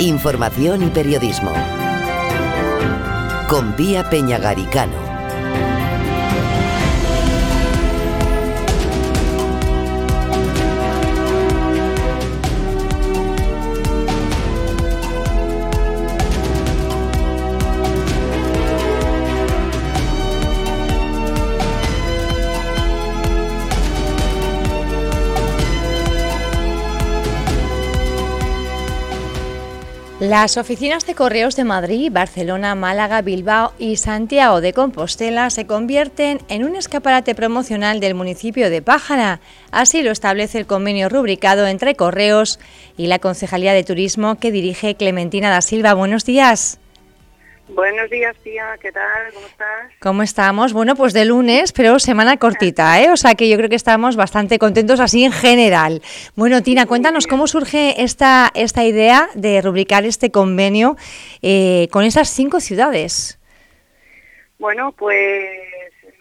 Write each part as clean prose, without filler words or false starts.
Información y periodismo. Con Vía Peñagaricano. Las oficinas de correos de Madrid, Barcelona, Málaga, Bilbao y Santiago de Compostela se convierten en un escaparate promocional del municipio de Pájara. Así lo establece el convenio rubricado entre Correos y la Concejalía de Turismo que dirige Clementina da Silva. Buenos días. Buenos días, tía. ¿Qué tal? ¿Cómo estás? ¿Cómo estamos? Bueno, pues de lunes, pero semana cortita, ¿eh? O sea que yo creo que estamos bastante contentos así en general. Bueno, Tina, cuéntanos cómo surge esta idea de rubricar este convenio con esas 5 ciudades. Bueno, pues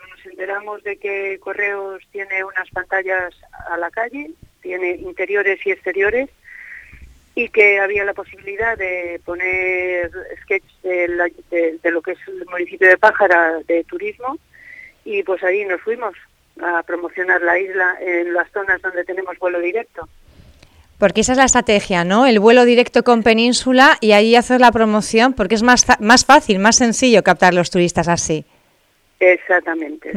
nos enteramos de que Correos tiene unas pantallas a la calle, tiene interiores y exteriores, y que había la posibilidad de poner sketch de lo que es el municipio de Pájara de turismo, y pues ahí nos fuimos a promocionar la isla en las zonas donde tenemos vuelo directo. Porque esa es la estrategia, ¿no? El vuelo directo con península y ahí hacer la promoción, porque es más fácil, más sencillo captar los turistas así. Exactamente.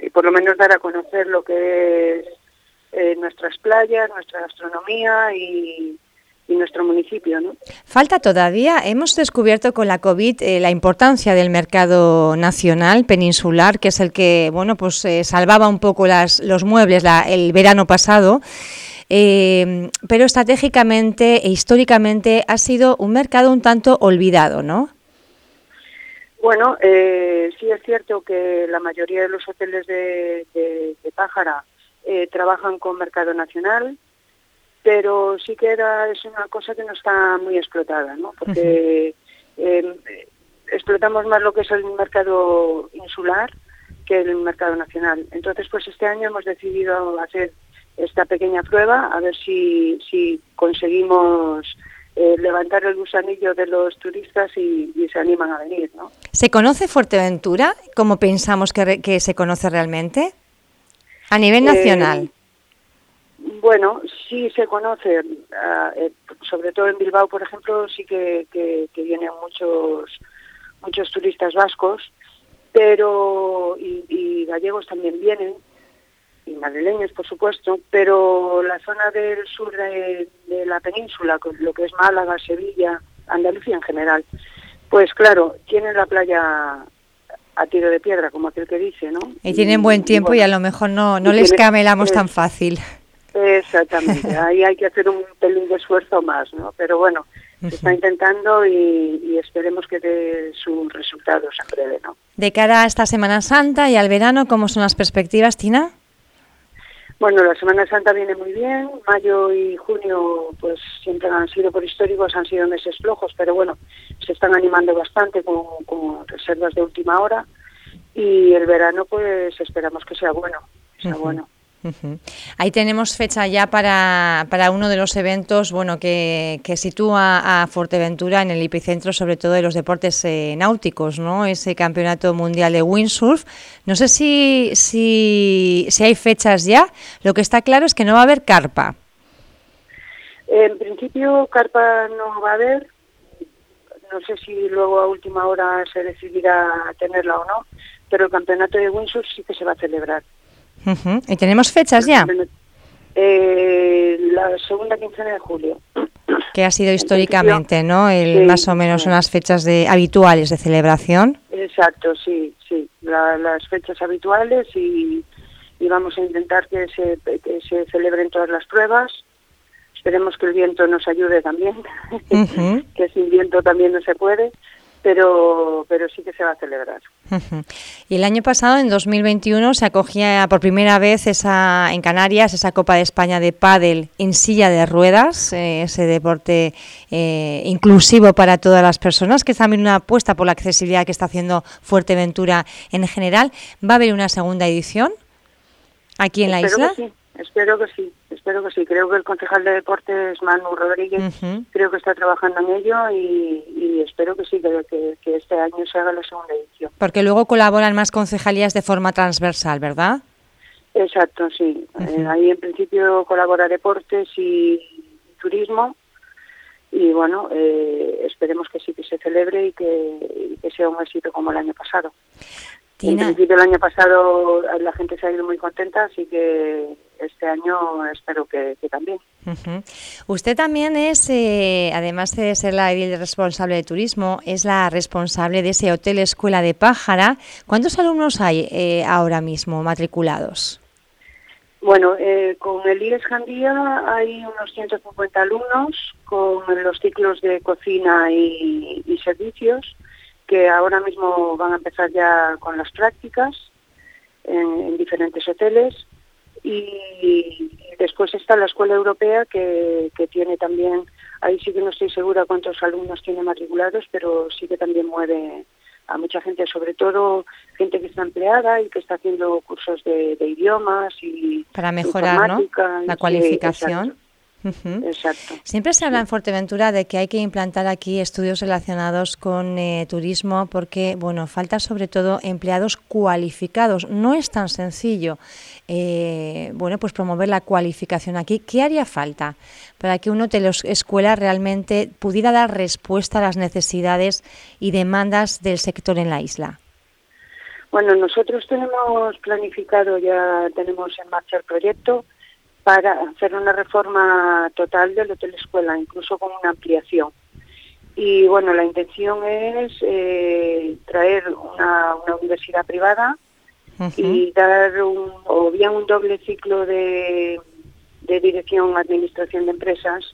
Y por lo menos dar a conocer lo que es nuestras playas, nuestra gastronomía y nuestro municipio, ¿no? Falta todavía. Hemos descubierto con la COVID la importancia del mercado nacional peninsular, que es el que, bueno, pues salvaba un poco los muebles el verano pasado. Pero estratégicamente e históricamente ha sido un mercado un tanto olvidado, ¿no? Bueno, sí es cierto que la mayoría de los hoteles de Pájara trabajan con mercado nacional, pero sí que es una cosa que no está muy explotada, ¿no? Porque explotamos más lo que es el mercado insular que el mercado nacional. Entonces, pues este año hemos decidido hacer esta pequeña prueba, a ver si conseguimos levantar el gusanillo de los turistas y se animan a venir, ¿no? ¿Se conoce Fuerteventura como pensamos que se conoce realmente? A nivel nacional. Bueno, sí se conoce, sobre todo en Bilbao, por ejemplo, sí que vienen muchos turistas vascos, pero y gallegos también vienen, y madrileños, por supuesto, pero la zona del sur de la península, lo que es Málaga, Sevilla, Andalucía en general, pues claro, tienen la playa a tiro de piedra, como aquel que dice, ¿no? Y tienen buen tiempo y a lo mejor no les camelamos tan fácil. Exactamente, ahí hay que hacer un pelín de esfuerzo más, ¿no? Pero bueno, se está intentando y esperemos que dé sus resultados en breve, ¿no? De cara a esta Semana Santa y al verano, ¿cómo son las perspectivas, Tina? Bueno, la Semana Santa viene muy bien, mayo y junio pues siempre han sido por históricos, han sido meses flojos, pero bueno, se están animando bastante con reservas de última hora, y el verano pues esperamos que sea bueno, bueno. Ahí tenemos fecha ya para uno de los eventos, bueno, que sitúa a Fuerteventura en el epicentro sobre todo de los deportes náuticos, ¿no? Ese campeonato mundial de windsurf. No sé si hay fechas ya. Lo que está claro es que no va a haber carpa. En principio carpa no va a haber. No sé si luego a última hora se decidirá tenerla o no, pero el campeonato de windsurf sí que se va a celebrar. ¿Y tenemos fechas ya? La segunda quincena de julio. Que ha sido históricamente, ¿no? Sí, más o menos son las fechas habituales de celebración. Exacto, sí. Las fechas habituales y vamos a intentar que se celebren todas las pruebas. Esperemos que el viento nos ayude también, que sin viento también no se puede. Pero sí que se va a celebrar. Y el año pasado, en 2021, se acogía por primera vez en Canarias esa Copa de España de pádel en silla de ruedas, ese deporte inclusivo para todas las personas, que es también una apuesta por la accesibilidad que está haciendo Fuerteventura en general. ¿Va a haber una segunda edición aquí en la isla? Que sí. Espero que sí. Creo que el concejal de deportes, Manu Rodríguez, creo que está trabajando en ello y espero que sí, que este año se haga la segunda edición. Porque luego colaboran más concejalías de forma transversal, ¿verdad? Exacto, sí. Ahí en principio colabora deportes y turismo y bueno, esperemos que sí que se celebre y que sea un éxito como el año pasado. En principio el año pasado la gente se ha ido muy contenta, así que este año espero que también. Usted también es, además de ser la edil responsable de turismo, es la responsable de ese hotel escuela de Pájara. ¿Cuántos alumnos hay ahora mismo matriculados? Bueno, con el IES Jandía hay unos 150 alumnos con los ciclos de cocina y servicios, que ahora mismo van a empezar ya con las prácticas en diferentes hoteles, y después está la Escuela Europea que tiene también, ahí sí que no estoy segura cuántos alumnos tiene matriculados, pero sí que también mueve a mucha gente, sobre todo gente que está empleada y que está haciendo cursos de idiomas y para mejorar, ¿no?, la cualificación. Sí, exacto. Siempre se habla en Fuerteventura de que hay que implantar aquí estudios relacionados con turismo porque, bueno, falta sobre todo empleados cualificados. No es tan sencillo, bueno, pues promover la cualificación aquí. ¿Qué haría falta para que un hotel escuela realmente pudiera dar respuesta a las necesidades y demandas del sector en la isla? Bueno, nosotros tenemos planificado, ya tenemos en marcha el proyecto para hacer una reforma total del hotel escuela, incluso con una ampliación. Y bueno, la intención es traer una universidad privada y dar un doble ciclo de dirección, administración de empresas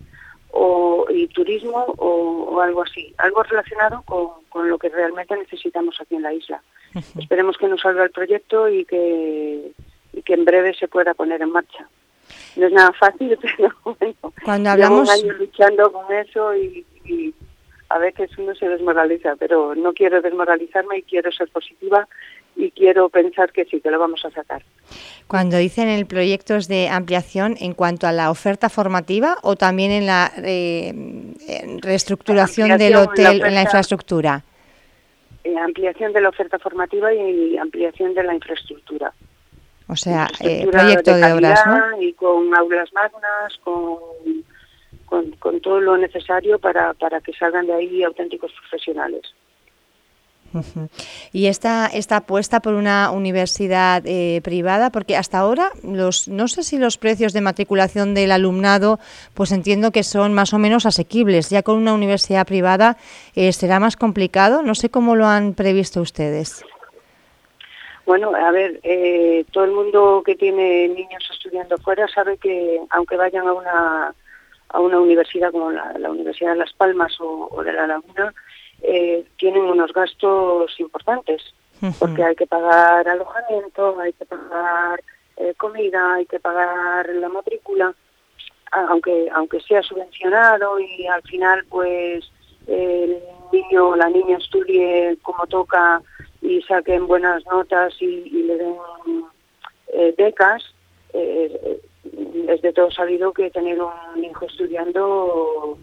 y turismo o algo así, algo relacionado con lo que realmente necesitamos aquí en la isla. Esperemos que nos salga el proyecto y que en breve se pueda poner en marcha. No es nada fácil, pero bueno, cuando hablamos... llevo un año luchando con eso y a veces uno se desmoraliza, pero no quiero desmoralizarme y quiero ser positiva y quiero pensar que sí, que lo vamos a sacar. Cuando dicen el proyecto es de ampliación, ¿en cuanto a la oferta formativa o también en la reestructuración del hotel, en la infraestructura? Ampliación de la oferta formativa y ampliación de la infraestructura. O sea, proyecto de obras, ¿no? Y con aulas magnas, con todo lo necesario para que salgan de ahí auténticos profesionales. Y esta apuesta por una universidad privada, porque hasta ahora no sé si los precios de matriculación del alumnado, pues entiendo que son más o menos asequibles. Ya con una universidad privada será más complicado. No sé cómo lo han previsto ustedes. Bueno, a ver, todo el mundo que tiene niños estudiando fuera sabe que aunque vayan a una universidad como la Universidad de Las Palmas o de La Laguna, tienen unos gastos importantes, porque hay que pagar alojamiento, hay que pagar comida, hay que pagar la matrícula, aunque sea subvencionado y al final pues el niño o la niña estudie como toca y saquen buenas notas y le den becas, es de todo sabido que tener un hijo estudiando...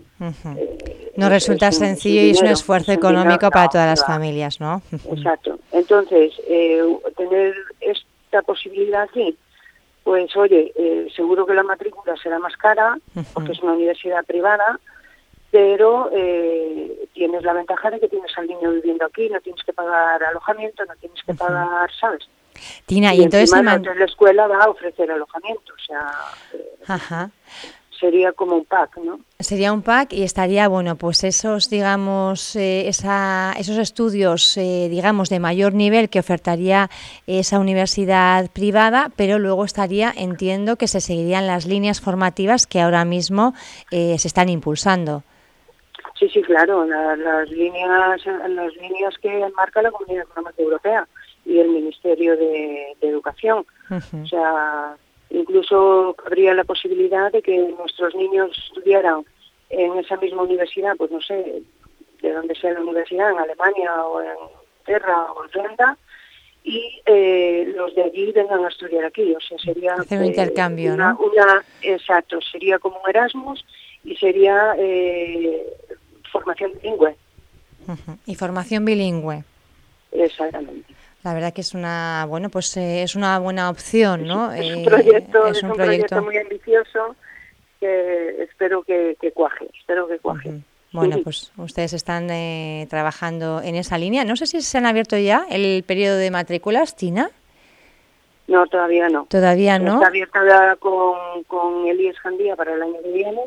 no resulta sencillo y es un esfuerzo económico para todas las familias, ¿no? Exacto. Entonces, tener esta posibilidad aquí, pues oye, seguro que la matrícula será más cara porque es una universidad privada, pero tienes la ventaja de que tienes al niño viviendo aquí, no tienes que pagar alojamiento, no tienes que pagar, ¿sabes? Tina, y entonces la escuela va a ofrecer alojamiento, o sea, sería como un pack, ¿no? Sería un pack y estaría, bueno, pues esos estudios, digamos, de mayor nivel que ofertaría esa universidad privada, pero luego estaría, entiendo, que se seguirían las líneas formativas que ahora mismo se están impulsando. Sí, claro, las líneas que marca la Comunidad Económica Europea y el Ministerio de Educación. O sea, incluso habría la posibilidad de que nuestros niños estudiaran en esa misma universidad, pues no sé, de donde sea la universidad, en Alemania o en Inglaterra o en Holanda, y los de allí vengan a estudiar aquí. O sea, sería hacer un intercambio, ¿no? Exacto, sería como un Erasmus y sería formación bilingüe. Uh-huh. Y formación bilingüe. Exactamente. La verdad que es una, bueno, pues es una buena opción, ¿no? Es un proyecto muy ambicioso que espero que cuaje, Uh-huh. Bueno, pues ustedes están trabajando en esa línea. No sé si se han abierto ya el periodo de matrículas, Tina. No, todavía no. ¿Todavía no? Está abierta con el IES Jandía para el año que viene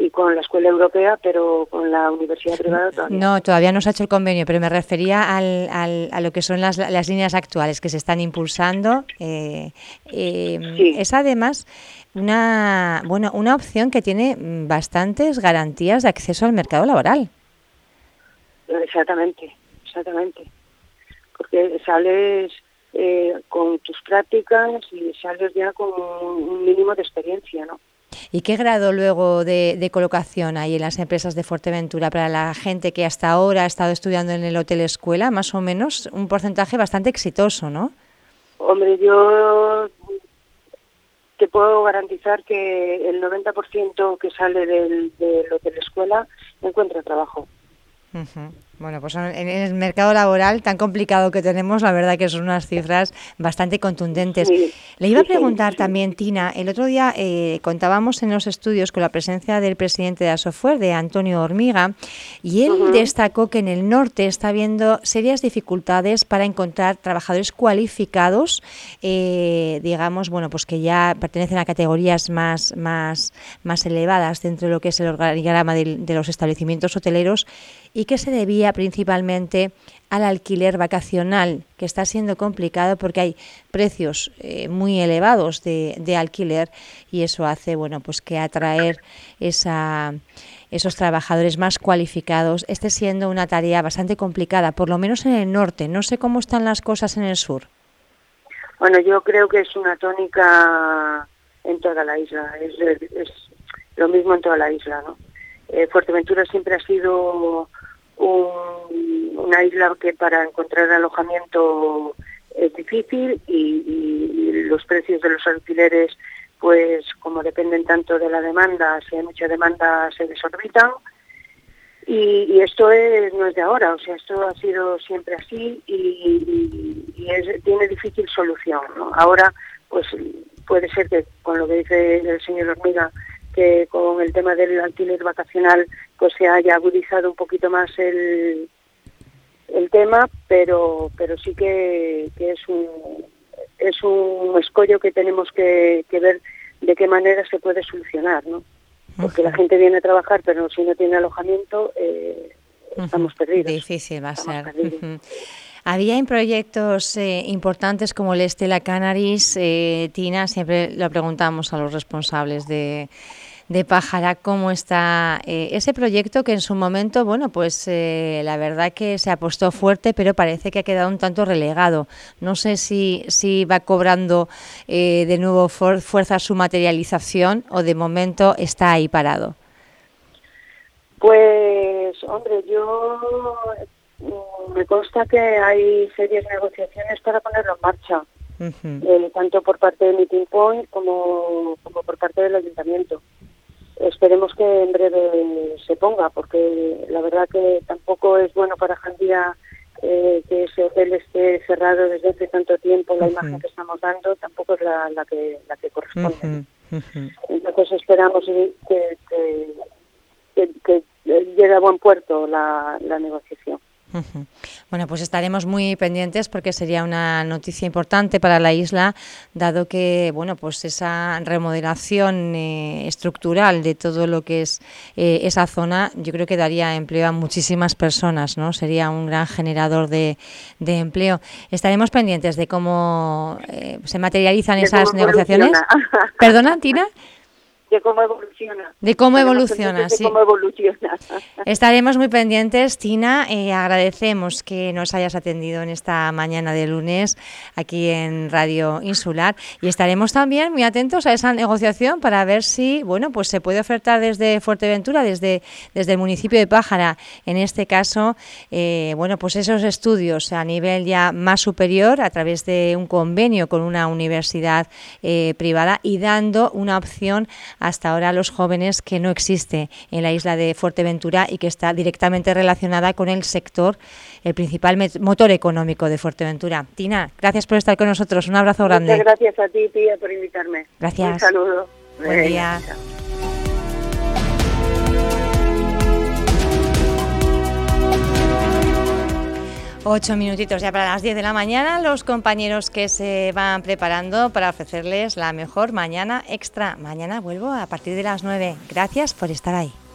y con la Escuela Europea, pero con la universidad privada todavía. No, todavía no se ha hecho el convenio, pero me refería a lo que son las líneas actuales que se están impulsando. Sí. Es además una opción que tiene bastantes garantías de acceso al mercado laboral. Exactamente. Porque sales con tus prácticas y sales ya con un mínimo de experiencia, ¿no? ¿Y qué grado luego de colocación hay en las empresas de Fuerteventura para la gente que hasta ahora ha estado estudiando en el hotel escuela? Más o menos un porcentaje bastante exitoso, ¿no? Hombre, yo te puedo garantizar que el 90% que sale del hotel escuela encuentra trabajo. Uh-huh. Bueno, pues en el mercado laboral tan complicado que tenemos, la verdad que son unas cifras bastante contundentes. Sí, le iba a preguntar también, Tina, el otro día contábamos en los estudios con la presencia del presidente de ASOFUER, de Antonio Hormiga, y él uh-huh. destacó que en el norte está habiendo serias dificultades para encontrar trabajadores cualificados, digamos, bueno, pues que ya pertenecen a categorías más elevadas dentro de lo que es el organigrama de los establecimientos hoteleros, y que se debía principalmente al alquiler vacacional, que está siendo complicado porque hay precios muy elevados de alquiler, y eso hace, bueno, pues que atraer esos trabajadores más cualificados esté siendo una tarea bastante complicada, por lo menos en el norte. No sé cómo están las cosas en el sur. Bueno, yo creo que es una tónica en toda la isla, es lo mismo en toda la isla, ¿no? Fuerteventura siempre ha sido una isla que para encontrar alojamiento es difícil, y los precios de los alquileres, pues como dependen tanto de la demanda, si hay mucha demanda se desorbitan, y esto no es de ahora, o sea, esto ha sido siempre así y tiene difícil solución, ¿no? Ahora, pues puede ser que con lo que dice el señor Hormiga, que con el tema del alquiler vacacional pues se haya agudizado un poquito más el tema, pero sí que es un escollo que tenemos que ver de qué manera se puede solucionar, ¿no? Porque la gente viene a trabajar, pero si no tiene alojamiento estamos perdidos. Difícil va a ser. Había en proyectos importantes como el Estela Canaris, Tina, siempre lo preguntamos a los responsables de Pájara cómo está ese proyecto que en su momento, bueno, pues la verdad que se apostó fuerte, pero parece que ha quedado un tanto relegado. No sé si va cobrando de nuevo fuerza su materialización o de momento está ahí parado. Pues, hombre, yo me consta que hay serias negociaciones para ponerlo en marcha, uh-huh. Tanto por parte de Meeting Point como por parte del ayuntamiento. Esperemos que en breve se ponga, porque la verdad que tampoco es bueno para Jandía que ese hotel esté cerrado desde hace tanto tiempo. La uh-huh. imagen que estamos dando tampoco es la que corresponde. Uh-huh. Uh-huh. Entonces esperamos que llegue a buen puerto la negociación. Uh-huh. Bueno, pues estaremos muy pendientes porque sería una noticia importante para la isla, dado que, bueno, pues esa remodelación estructural de todo lo que es esa zona, yo creo que daría empleo a muchísimas personas, ¿no? Sería un gran generador de empleo. Estaremos pendientes de cómo se materializan esas negociaciones. ¿Perdona, Tina? de cómo evoluciona. De cómo evoluciona, sí. De cómo evoluciona. Estaremos muy pendientes, Tina. Agradecemos que nos hayas atendido en esta mañana de lunes aquí en Radio Insular y estaremos también muy atentos a esa negociación para ver si, bueno, pues se puede ofertar desde Fuerteventura, desde el municipio de Pájara, en este caso, bueno, pues esos estudios a nivel ya más superior a través de un convenio con una universidad privada y dando una opción hasta ahora a los jóvenes que no existe en la isla de Fuerteventura y que está directamente relacionada con el sector, el principal motor económico de Fuerteventura. Tina, gracias por estar con nosotros. Un abrazo grande. Muchas gracias a ti, tía, por invitarme. Gracias. Un saludo. Buen día. Ocho minutitos ya para las 10 de la mañana, los compañeros que se van preparando para ofrecerles la mejor mañana extra. Mañana vuelvo a partir de las 9. Gracias por estar ahí.